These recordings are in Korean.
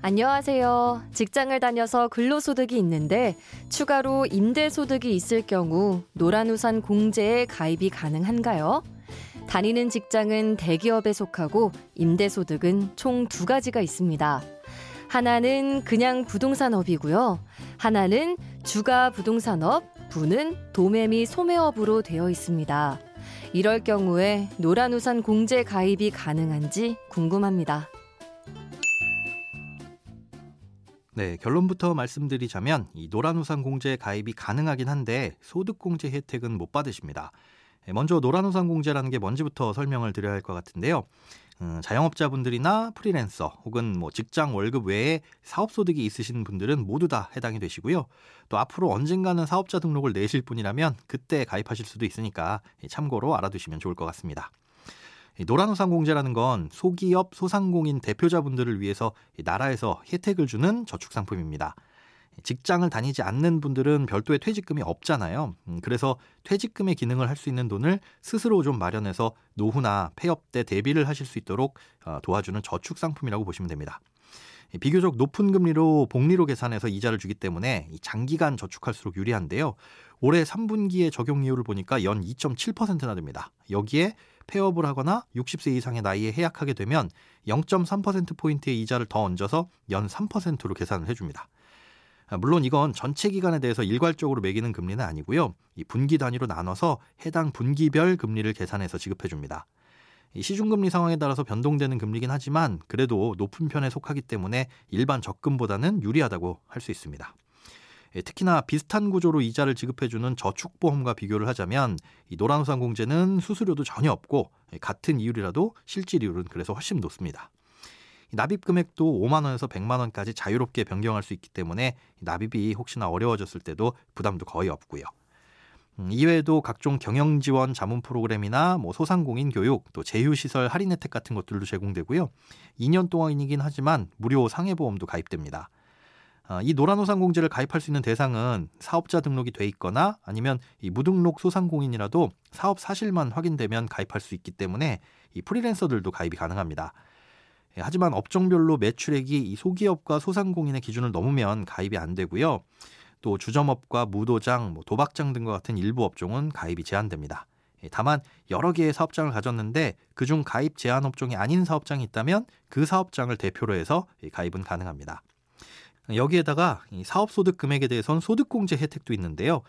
안녕하세요. 직장을 다녀서 근로소득이 있는데 추가로 임대소득이 있을 경우 노란우산 공제에 가입이 가능한가요? 다니는 직장은 대기업에 속하고 임대소득은 총 두 가지가 있습니다. 하나는 그냥 부동산업이고요. 하나는 주가 부동산업, 부는 도매 및 소매업으로 되어 있습니다. 이럴 경우에 노란우산 공제 가입이 가능한지 궁금합니다. 네, 결론부터 말씀드리자면 이 노란우산공제 가입이 가능하긴 한데 소득공제 혜택은 못 받으십니다. 먼저 노란우산공제라는 게 뭔지부터 설명을 드려야 할 것 같은데요. 자영업자분들이나 프리랜서 혹은 직장 월급 외에 사업소득이 있으신 분들은 모두 다 해당이 되시고요. 또 앞으로 언젠가는 사업자 등록을 내실 분이라면 그때 가입하실 수도 있으니까 참고로 알아두시면 좋을 것 같습니다. 노란우산공제라는 건 소기업, 소상공인 대표자분들을 위해서 나라에서 혜택을 주는 저축상품입니다. 직장을 다니지 않는 분들은 별도의 퇴직금이 없잖아요. 그래서 퇴직금의 기능을 할 수 있는 돈을 스스로 좀 마련해서 노후나 폐업 때 대비를 하실 수 있도록 도와주는 저축상품이라고 보시면 됩니다. 비교적 높은 금리로 복리로 계산해서 이자를 주기 때문에 장기간 저축할수록 유리한데요. 올해 3분기에 적용이율을 보니까 연 2.7%나 됩니다. 여기에 폐업을 하거나 60세 이상의 나이에 해약하게 되면 0.3%포인트의 이자를 더 얹어서 연 3%로 계산을 해줍니다. 물론 이건 전체 기간에 대해서 일괄적으로 매기는 금리는 아니고요. 이 분기 단위로 나눠서 해당 분기별 금리를 계산해서 지급해줍니다. 시중금리 상황에 따라서 변동되는 금리긴 하지만 그래도 높은 편에 속하기 때문에 일반 적금보다는 유리하다고 할 수 있습니다. 특히나 비슷한 구조로 이자를 지급해주는 저축보험과 비교를 하자면 이 노란우산공제는 수수료도 전혀 없고 같은 이율이라도 실질이율은 그래서 훨씬 높습니다. 납입 금액도 5만 원에서 100만 원까지 자유롭게 변경할 수 있기 때문에 납입이 혹시나 어려워졌을 때도 부담도 거의 없고요. 이외에도 각종 경영지원 자문 프로그램이나 소상공인 교육, 또 제휴시설 할인 혜택 같은 것들도 제공되고요. 2년 동안이긴 하지만 무료 상해보험도 가입됩니다. 이 노란우산공제를 가입할 수 있는 대상은 사업자 등록이 돼 있거나 아니면 이 무등록 소상공인이라도 사업 사실만 확인되면 가입할 수 있기 때문에 이 프리랜서들도 가입이 가능합니다. 하지만 업종별로 매출액이 이 소기업과 소상공인의 기준을 넘으면 가입이 안 되고요. 또 주점업과 무도장, 도박장 등과 같은 일부 업종은 가입이 제한됩니다. 다만 여러 개의 사업장을 가졌는데 그중 가입 제한 업종이 아닌 사업장이 있다면 그 사업장을 대표로 해서 가입은 가능합니다. 여기에다가 사업소득 금액에 대해서는 소득공제 혜택도 있는데요.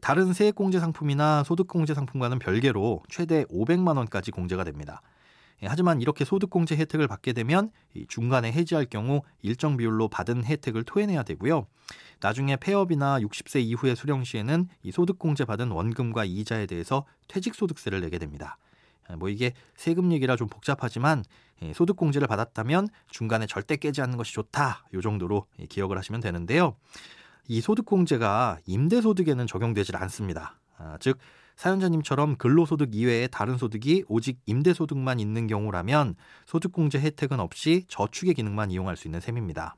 다른 세액공제 상품이나 소득공제 상품과는 별개로 최대 500만 원까지 공제가 됩니다. 하지만 이렇게 소득공제 혜택을 받게 되면 중간에 해지할 경우 일정 비율로 받은 혜택을 토해내야 되고요. 나중에 폐업이나 60세 이후의 수령 시에는 이 소득공제 받은 원금과 이자에 대해서 퇴직소득세를 내게 됩니다. 이게 세금 얘기라 좀 복잡하지만 소득공제를 받았다면 중간에 절대 깨지 않는 것이 좋다. 이 정도로 기억을 하시면 되는데요. 이 소득공제가 임대소득에는 적용되질 않습니다. 즉 사연자님처럼 근로소득 이외에 다른 소득이 오직 임대소득만 있는 경우라면 소득공제 혜택은 없이 저축의 기능만 이용할 수 있는 셈입니다.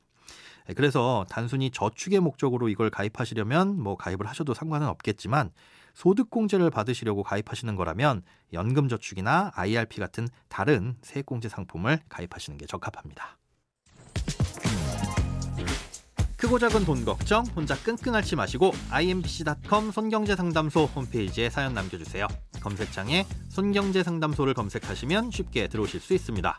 그래서 단순히 저축의 목적으로 이걸 가입하시려면 가입을 하셔도 상관은 없겠지만 소득공제를 받으시려고 가입하시는 거라면 연금저축이나 IRP 같은 다른 세액공제 상품을 가입하시는 게 적합합니다. 크고 작은 돈 걱정 혼자 끙끙 앓지 마시고 imbc.com 손경제상담소 홈페이지에 사연 남겨주세요. 검색창에 손경제상담소를 검색하시면 쉽게 들어오실 수 있습니다.